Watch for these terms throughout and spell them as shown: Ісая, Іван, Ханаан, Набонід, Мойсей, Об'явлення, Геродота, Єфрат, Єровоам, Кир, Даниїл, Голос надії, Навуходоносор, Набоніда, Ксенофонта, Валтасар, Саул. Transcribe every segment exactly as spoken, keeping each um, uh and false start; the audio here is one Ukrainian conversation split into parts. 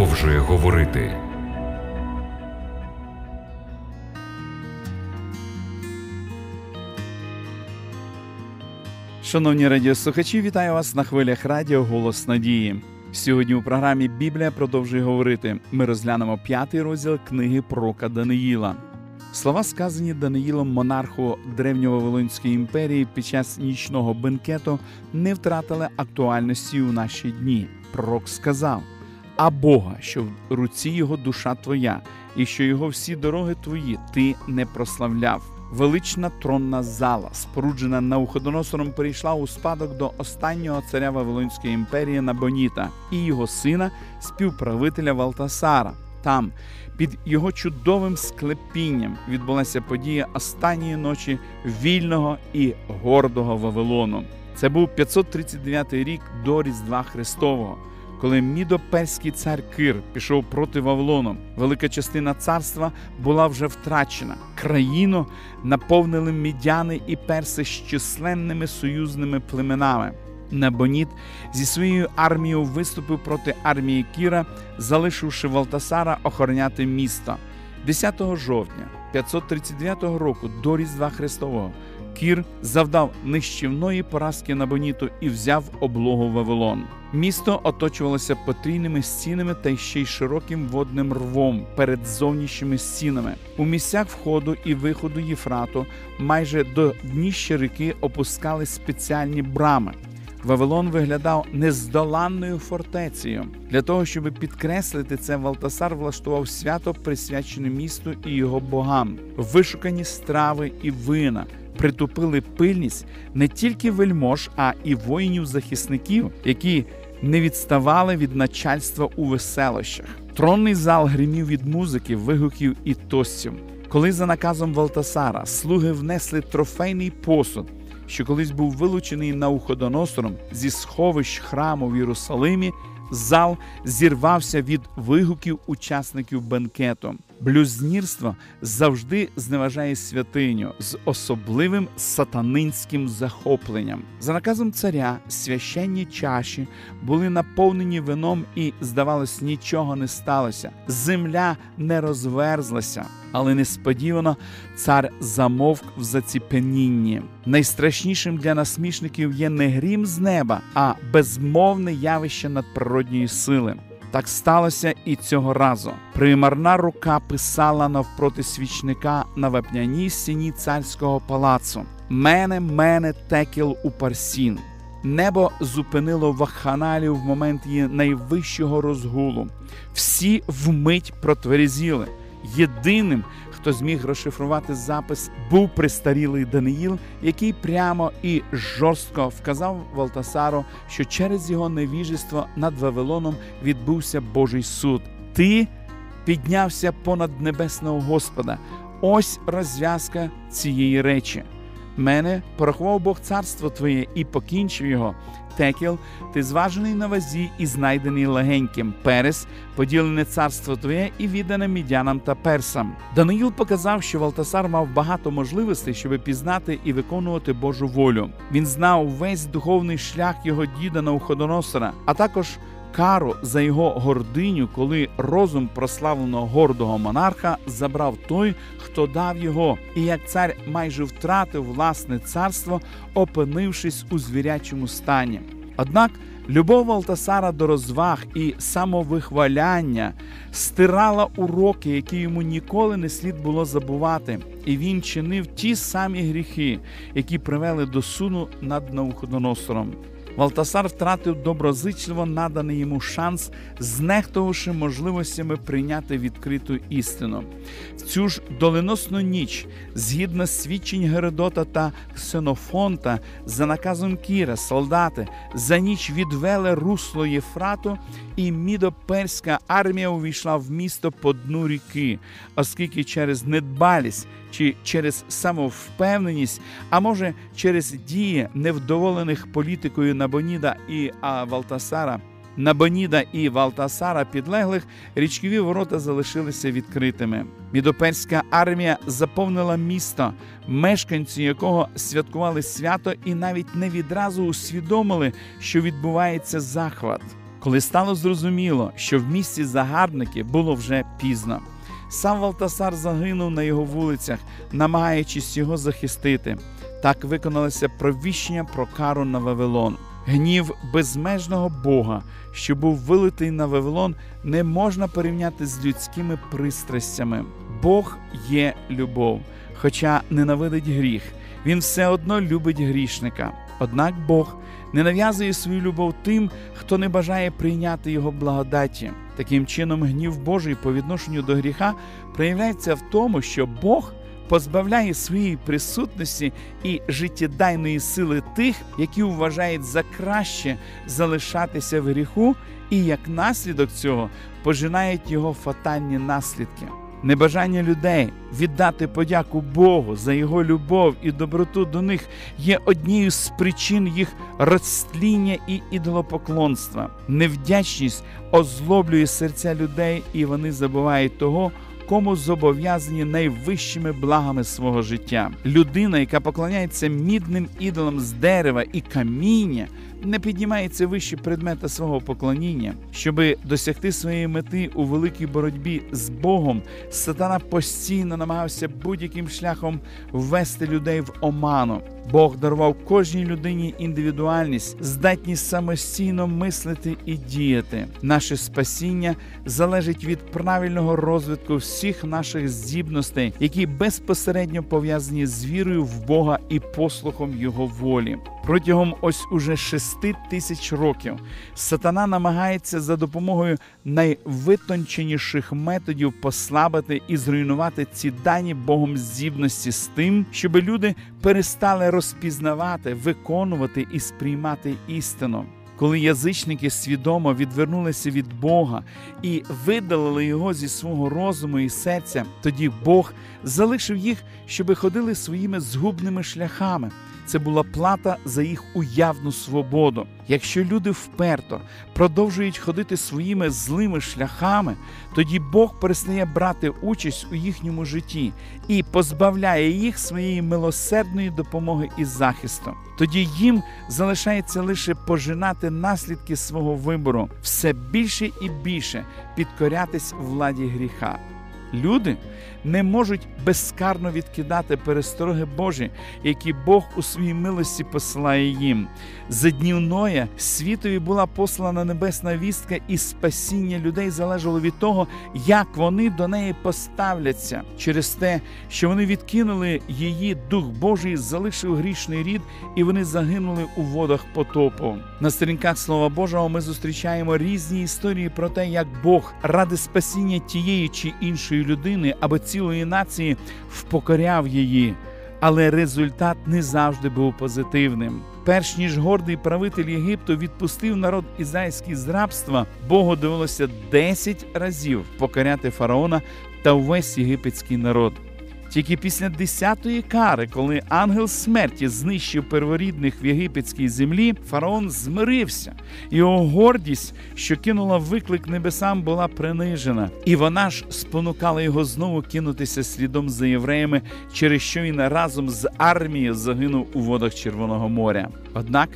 продовжує говорити. Шановні радіослухачі, вітаю вас на хвилях радіо «Голос надії». Сьогодні у програмі «Біблія продовжує говорити» ми розглянемо п'ятий розділ книги пророка Даниїла. Слова, сказані Даниїлом монарху Древньовавилонської імперії під час нічного бенкету, не втратили актуальності у наші дні. Пророк сказав: «А Бога, що в руці його душа твоя, і що його всі дороги твої ти не прославляв». Велична тронна зала, споруджена Навуходоносором, перейшла у спадок до останнього царя Вавилонської імперії Набоніда і його сина, співправителя Валтасара. Там, під його чудовим склепінням, відбулася подія останньої ночі вільного і гордого Вавилону. Це був п'ятсот тридцять дев'ятий рік до Різдва Христового, коли мідо-перський цар Кир пішов проти Вавилону. Велика частина царства була вже втрачена. Країну наповнили мідяни і перси з численними союзними племенами. Набонід зі своєю армією виступив проти армії Кіра, залишивши Валтасара охороняти місто. десятого жовтня п'ятсот тридцять дев'ятого року до Різдва Христового Кір завдав нищівної поразки Набоніту і взяв облогу Вавилон. Місто оточувалося потрійними стінами та ще й широким водним рвом перед зовнішніми стінами. У місцях входу і виходу Єфрату майже до дніща ріки опускали спеціальні брами. Вавилон виглядав нездоланною фортецею. Для того, щоб підкреслити це, Валтасар влаштував свято, присвячене місту і його богам. Вишукані страви і вина притупили пильність не тільки вельмож, а і воїнів-захисників, які не відставали від начальства у веселощах. Тронний зал гримів від музики, вигуків і тостів. Коли за наказом Валтасара слуги внесли трофейний посуд, що колись був вилучений Навуходоносором зі сховищ храму в Єрусалимі, зал зірвався від вигуків учасників бенкету. Блюзнірство завжди зневажає святиню з особливим сатанинським захопленням. За наказом царя священні чаші були наповнені вином і, здавалось, нічого не сталося. Земля не розверзлася. Але несподівано цар замовк в заціпенінні. Найстрашнішим для насмішників є не грім з неба, а безмовне явище надприродньої сили. Так сталося і цього разу. Примарна рука писала навпроти свічника на вапняній стіні царського палацу: «Мене, мене, текіл у парсін». Небо зупинило вакханалію в момент її найвищого розгулу. Всі вмить протверезіли. Єдиним, хто зміг розшифрувати запис, був престарілий Даниїл, який прямо і жорстко вказав Валтасару, що через його невіжество над Вавилоном відбувся Божий суд. «Ти піднявся понад небесного Господа». Ось розв'язка цієї речі. «Мене порахував Бог царство твоє і покінчив його». Текіл, ти зважений на вазі і знайдений легеньким. Перес, поділене царство твоє і віддане мідянам та персам. Даниїл показав, що Валтасар мав багато можливостей, щоб пізнати і виконувати Божу волю. Він знав весь духовний шлях його діда Навуходоносора, а також кару за його гординю, коли розум прославленого гордого монарха забрав той, хто дав його, і як цар майже втратив власне царство, опинившись у звірячому стані. Однак любов Валтасара до розваг і самовихваляння стирала уроки, які йому ніколи не слід було забувати, і він чинив ті самі гріхи, які привели до суду над Навуходоносором. Валтасар втратив доброзичливо наданий йому шанс, знехтувавши можливостями прийняти відкриту істину. В цю ж доленосну ніч, згідно свідчень Геродота та Ксенофонта, за наказом Кіра солдати за ніч відвели русло Єфрату, і мідо-перська армія увійшла в місто по дну ріки, оскільки через недбалість чи через самовпевненість, а може через дії невдоволених політикою Набоніда і Валтасара, Набоніда і Валтасара підлеглих, річкові ворота залишилися відкритими. Мідоперська армія заповнила місто, мешканці якого святкували свято і навіть не відразу усвідомили, що відбувається захват. коли стало зрозуміло, що в місті загарбники було вже пізно. Сам Валтасар загинув на його вулицях, намагаючись його захистити. Так виконалося провіщення про кару на Вавилон. Гнів безмежного Бога, що був вилитий на Вавилон, не можна порівняти з людськими пристрастями. Бог є любов, хоча ненавидить гріх. Він все одно любить грішника. Однак Бог не нав'язує свою любов тим, хто не бажає прийняти його благодаті. Таким чином, гнів Божий по відношенню до гріха проявляється в тому, що Бог позбавляє своєї присутності і життєдайної сили тих, які вважають за краще залишатися в гріху, і як наслідок цього пожинають його фатальні наслідки. Небажання людей віддати подяку Богу за його любов і доброту до них є однією з причин їх розтління і ідолопоклонства. Невдячність озлоблює серця людей, і вони забувають того, кому зобов'язані найвищими благами свого життя. Людина, яка поклоняється мідним ідолам з дерева і каміння, не піднімається вище предмета свого поклоніння. Щоби досягти своєї мети у великій боротьбі з Богом, сатана постійно намагався будь-яким шляхом ввести людей в оману. Бог дарував кожній людині індивідуальність, здатність самостійно мислити і діяти. Наше спасіння залежить від правильного розвитку всіх наших здібностей, які безпосередньо пов'язані з вірою в Бога і послухом Його волі. Протягом ось уже шести тисяч років сатана намагається за допомогою найвитонченіших методів послабити і зруйнувати ці дані Богом здібності з тим, щоб люди перестали розпізнавати, виконувати і сприймати істину. Коли язичники свідомо відвернулися від Бога і видалили його зі свого розуму і серця, тоді Бог залишив їх, щоби ходили своїми згубними шляхами. Це була плата за їх уявну свободу. Якщо люди вперто продовжують ходити своїми злими шляхами, тоді Бог перестає брати участь у їхньому житті і позбавляє їх своєї милосердної допомоги і захисту. Тоді їм залишається лише пожинати наслідки свого вибору, все більше і більше підкорятись владі гріха. Люди не можуть безкарно відкидати перестороги Божі, які Бог у своїй милості посилає їм. За днів Ноя світові була послана небесна вістка, і спасіння людей залежало від того, як вони до неї поставляться. Через те, що вони відкинули її, Дух Божий залишив грішний рід, і вони загинули у водах потопу. На сторінках Слова Божого ми зустрічаємо різні історії про те, як Бог ради спасіння тієї чи іншої людини або цілої нації впокоряв її, але результат не завжди був позитивним. Перш ніж гордий правитель Єгипту відпустив народ ізраїльський з рабства, Богу довелося десять разів покоряти фараона та увесь єгипетський народ. Тільки після десятої кари, коли ангел смерті знищив перворідних в єгипетській землі, фараон змирився. Його гордість, що кинула виклик небесам, була принижена. І вона ж спонукала його знову кинутися слідом за євреями, через що він разом з армією загинув у водах Червоного моря. Однак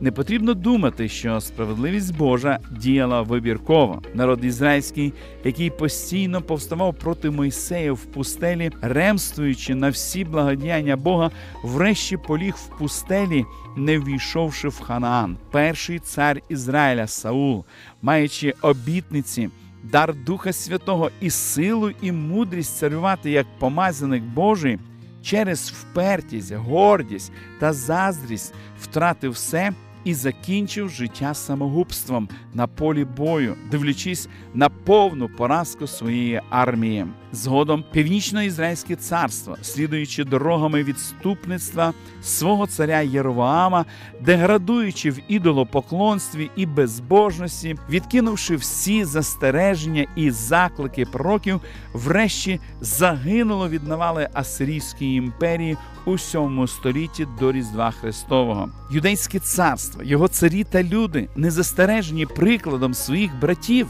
не потрібно думати, що справедливість Божа діяла вибірково. Народ ізраїльський, який постійно повставав проти Мойсея в пустелі, ремствуючи на всі благодіяння Бога, врешті поліг в пустелі, не ввійшовши в Ханаан. Перший цар Ізраїля Саул, маючи обітниці, дар Духа Святого і силу, і мудрість царювати як помазаник Божий, через впертість, гордість та заздрість втратив все і закінчив життя самогубством на полі бою, дивлячись на повну поразку своєї армії. Згодом Північно-Ізраїльське царство, слідуючи дорогами відступництва свого царя Єровоама, деградуючи в ідолопоклонстві і безбожності, відкинувши всі застереження і заклики пророків, врешті загинуло від навали Асирійської імперії у сьомому столітті до Різдва Христового. Юдейське царство, його царі та люди, незастережені прикладом своїх братів,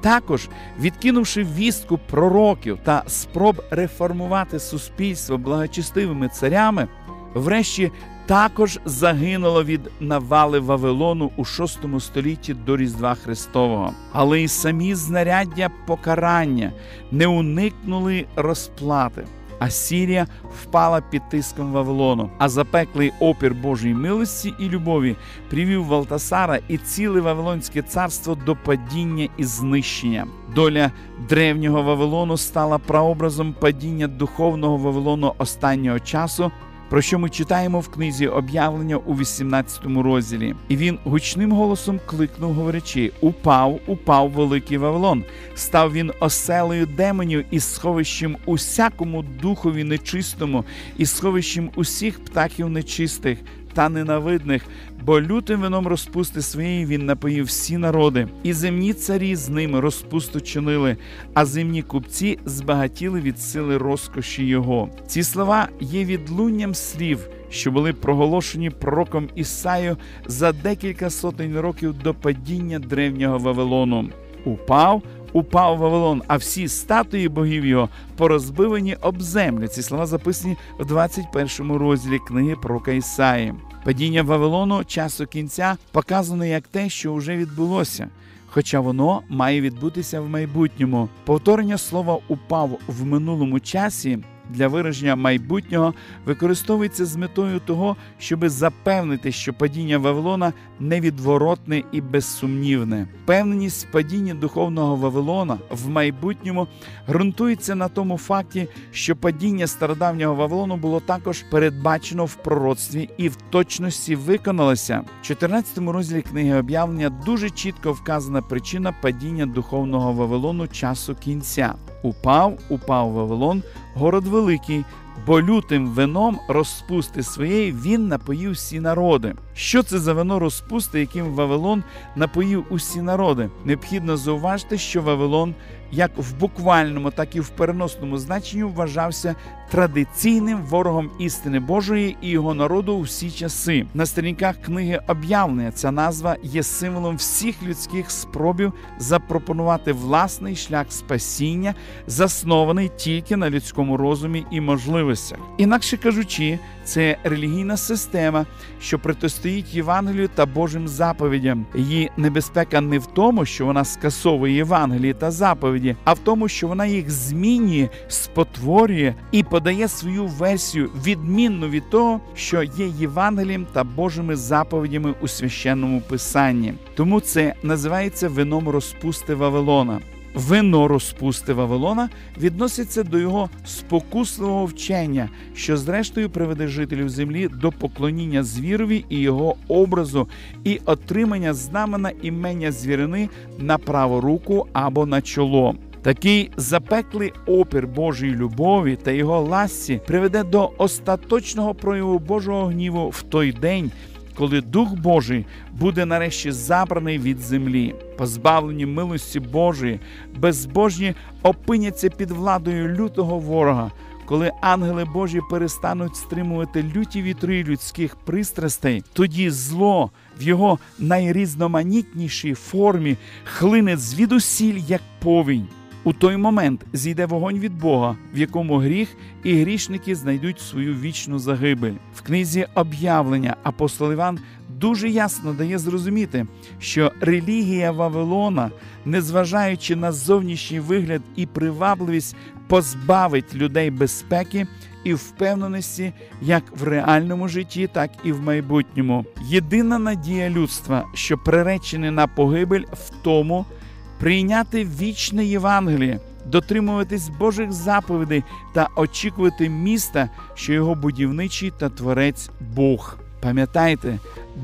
також, відкинувши вістку пророків та спроб реформувати суспільство благочестивими царями, врешті також загинуло від навали Вавилону у шостому столітті до Різдва Христового. Але і самі знаряддя покарання не уникнули розплати. Асірія впала під тиском Вавилону, а запеклий опір Божої милості і любові привів Валтасара і ціле Вавилонське царство до падіння і знищення. Доля древнього Вавилону стала прообразом падіння духовного Вавилону останнього часу, про що ми читаємо в книзі «Об'явлення» у вісімнадцятому розділі. І він гучним голосом кликнув, говорячи: «Упав, упав великий Вавилон! Став він оселею демонів і сховищем усякому духові нечистому, і сховищем усіх птахів нечистих та ненавидних, бо лютим вином розпусти своєї він напоїв всі народи. І земні царі з ним розпусту чинили, а земні купці збагатіли від сили розкоші його». Ці слова є відлунням слів, що були проголошені пророком Ісаєю за декілька сотень років до падіння древнього Вавилону. «Упав, упав Вавилон, а всі статуї богів його порозбивані об землю». Ці слова записані в двадцять першому розділі книги пророка Ісаї. Падіння Вавилону часу кінця показано як те, що вже відбулося, хоча воно має відбутися в майбутньому. Повторення слова «упав» в минулому часі для вираження майбутнього використовується з метою того, щоби запевнити, що падіння Вавилона невідворотне і безсумнівне. Певненість в падінні духовного Вавилона в майбутньому ґрунтується на тому факті, що падіння стародавнього Вавилону було також передбачено в пророцтві і в точності виконалося. В чотирнадцятому розділі книги «Об'явлення» дуже чітко вказана причина падіння духовного Вавилону часу кінця. «Упав, упав Вавилон, город великий, бо лютим вином розпусти своєї він напоїв всі народи». Що це за вино розпусти, яким Вавилон напоїв усі народи? Необхідно зауважити, що Вавилон як в буквальному, так і в переносному значенні вважався традиційним ворогом істини Божої і його народу у всі часи. На сторінках книги «Об'явлення» ця назва є символом всіх людських спробів запропонувати власний шлях спасіння, заснований тільки на людському розумі і можливостях. Інакше кажучи, це релігійна система, що протистоїть Євангелію та Божим заповідям. Її небезпека не в тому, що вона скасовує Євангелії та заповіді, а в тому, що вона їх змінює, спотворює і подає свою версію, відмінну від того, що є Євангелієм та Божими заповідями у Священному Писанні. Тому це називається «вином розпусти Вавилона». Вино розпусти Вавилона відноситься до його спокусливого вчення, що зрештою приведе жителів землі до поклоніння звірові і його образу і отримання знамена імення звірини на праву руку або на чоло. Такий запеклий опір Божої любові та його ласці приведе до остаточного прояву Божого гніву в той день, коли Дух Божий буде нарешті забраний від землі. Позбавлені милості Божої, безбожні опиняться під владою лютого ворога, коли ангели Божі перестануть стримувати люті вітри людських пристрастей. Тоді зло в його найрізноманітнішій формі хлине звідусіль, як повінь. У той момент зійде вогонь від Бога, в якому гріх і грішники знайдуть свою вічну загибель. В книзі «Об'явлення» апостол Іван дуже ясно дає зрозуміти, що релігія Вавилона, незважаючи на зовнішній вигляд і привабливість, позбавить людей безпеки і впевненості як в реальному житті, так і в майбутньому. Єдина надія людства, що приречене на погибель, в тому – прийняти вічне Євангеліє, дотримуватись Божих заповідей та очікувати міста, що його будівничий та творець Бог. Пам'ятайте,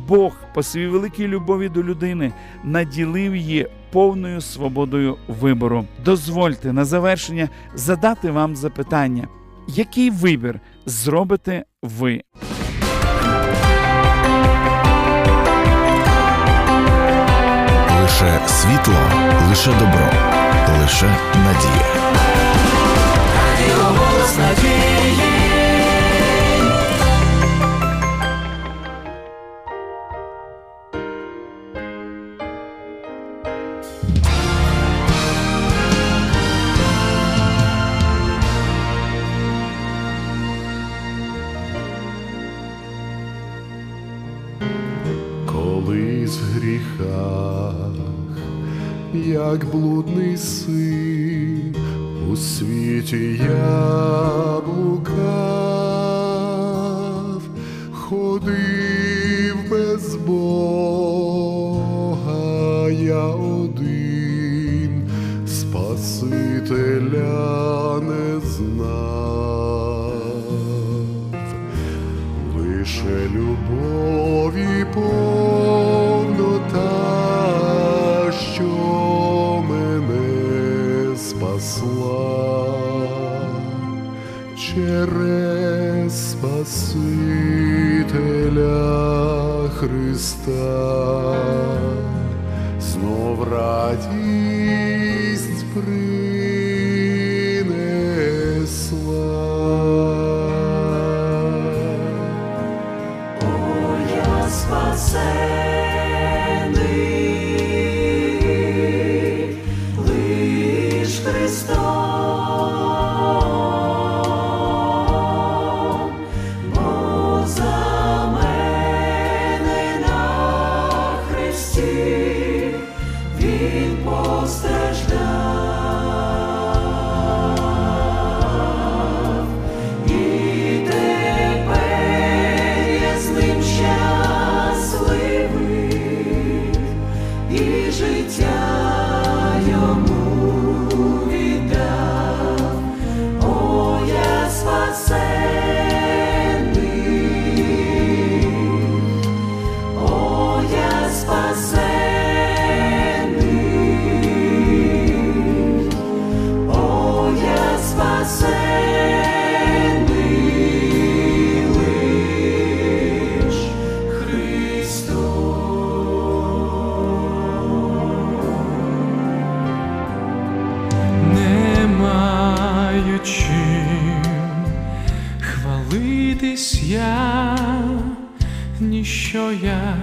Бог по своїй великій любові до людини наділив її повною свободою вибору. Дозвольте на завершення задати вам запитання: який вибір зробите ви? Лише світло, лише добро, лише надія. Радіо «Голос надії». із гріхах, як блудний син у світі я блукав, ходив без Бога, я один Спасителя не знав, лише любові повнота, що мене спасла, через Спасителя Христа знов радість принесла. Спасений лиш Христом, бо за мене на хресті Він постраждав, і тепер я з ним щасливий. І життя йому віддав, о, я спасений, о, я спасений, о, я спасений, лиш Христос. Чим хвалитись я, ніщо я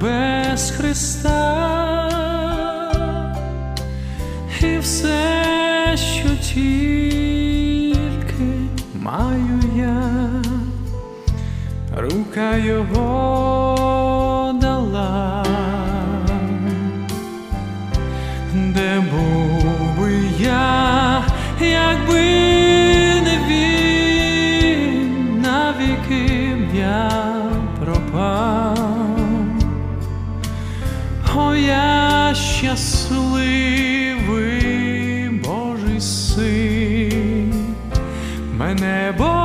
без Христа, і все, що тільки маю я, рука Його дала, де був би я, якби не Він, навіки б я пропав. О, я щасливий Божий син, мене Бог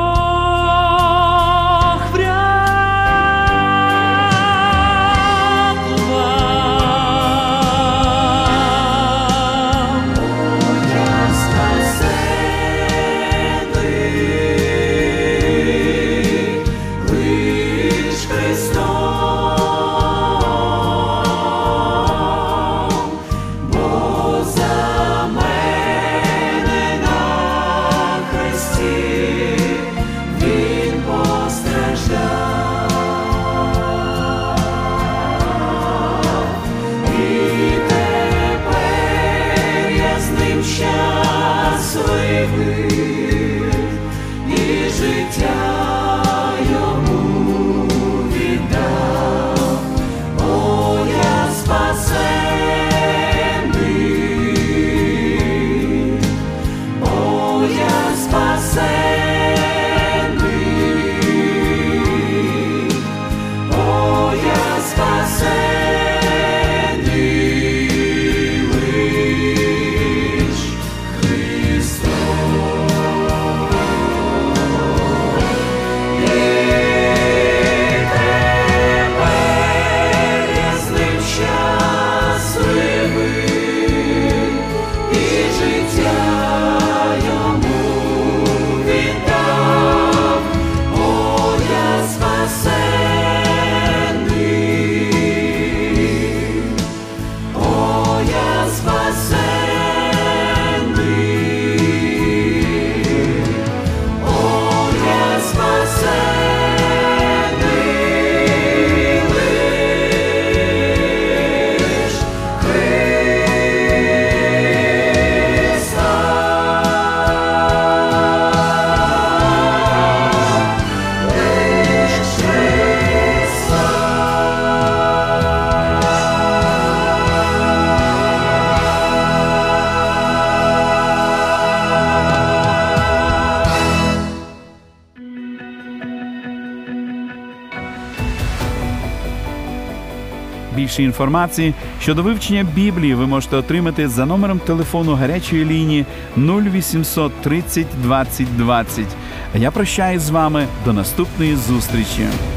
Більше інформації щодо вивчення Біблії ви можете отримати за номером телефону гарячої лінії нуль вісімсот тридцять двадцять двадцять. А я прощаюсь з вами до наступної зустрічі.